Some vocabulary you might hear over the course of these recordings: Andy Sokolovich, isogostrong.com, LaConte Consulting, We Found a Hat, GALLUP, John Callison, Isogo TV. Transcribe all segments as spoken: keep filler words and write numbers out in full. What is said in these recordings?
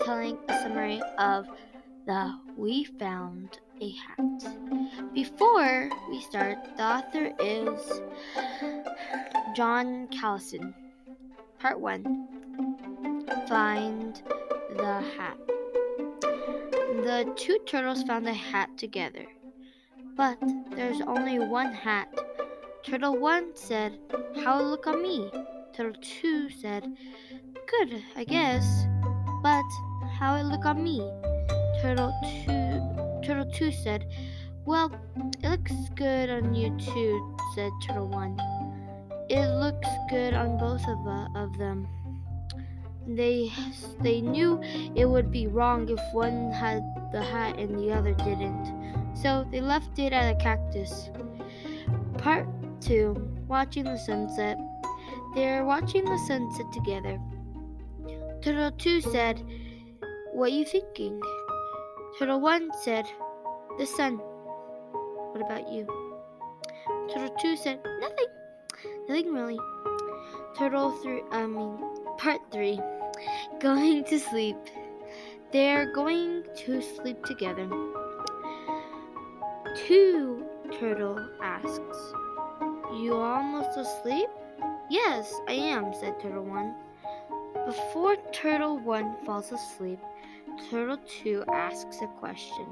telling a summary of the We Found a Hat. Before we start, the author is John Callison. Part one. Find the Hat. The two turtles found a hat together, but there's only one hat. Turtle one said, "How look on me." Turtle two said, "Good, I guess, but how it look on me?" Turtle two, Turtle two said, "Well, it looks good on you too," said Turtle one. "It looks good on both of, uh, of them." They they knew it would be wrong if one had the hat and the other didn't, so they left it at a cactus. Part two. Watching the sunset. They're watching the sunset together. Turtle two said, "What you thinking?" Turtle one said, "The sun." "What about you?" Turtle two said, "Nothing. Nothing really." Turtle three, I mean, part three. Going to sleep. They're going to sleep together. Two Turtle asks, "You almost asleep?" "Yes, I am," said Turtle one. Before Turtle one falls asleep, Turtle two asks a question.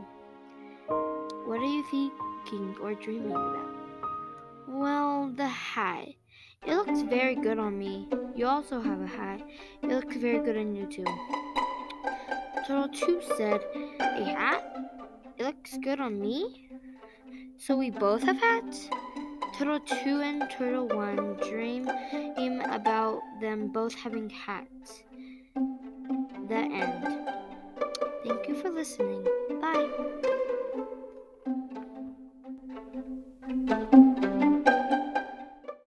"What are you thinking or dreaming about?" "Well, the hat. It looks very good on me. You also have a hat. It looks very good on you too." Turtle two said, "A hat? It looks good on me? So we both have hats?" Turtle two and Turtle one dream about them both having hats. The end. Thank you for listening. Bye.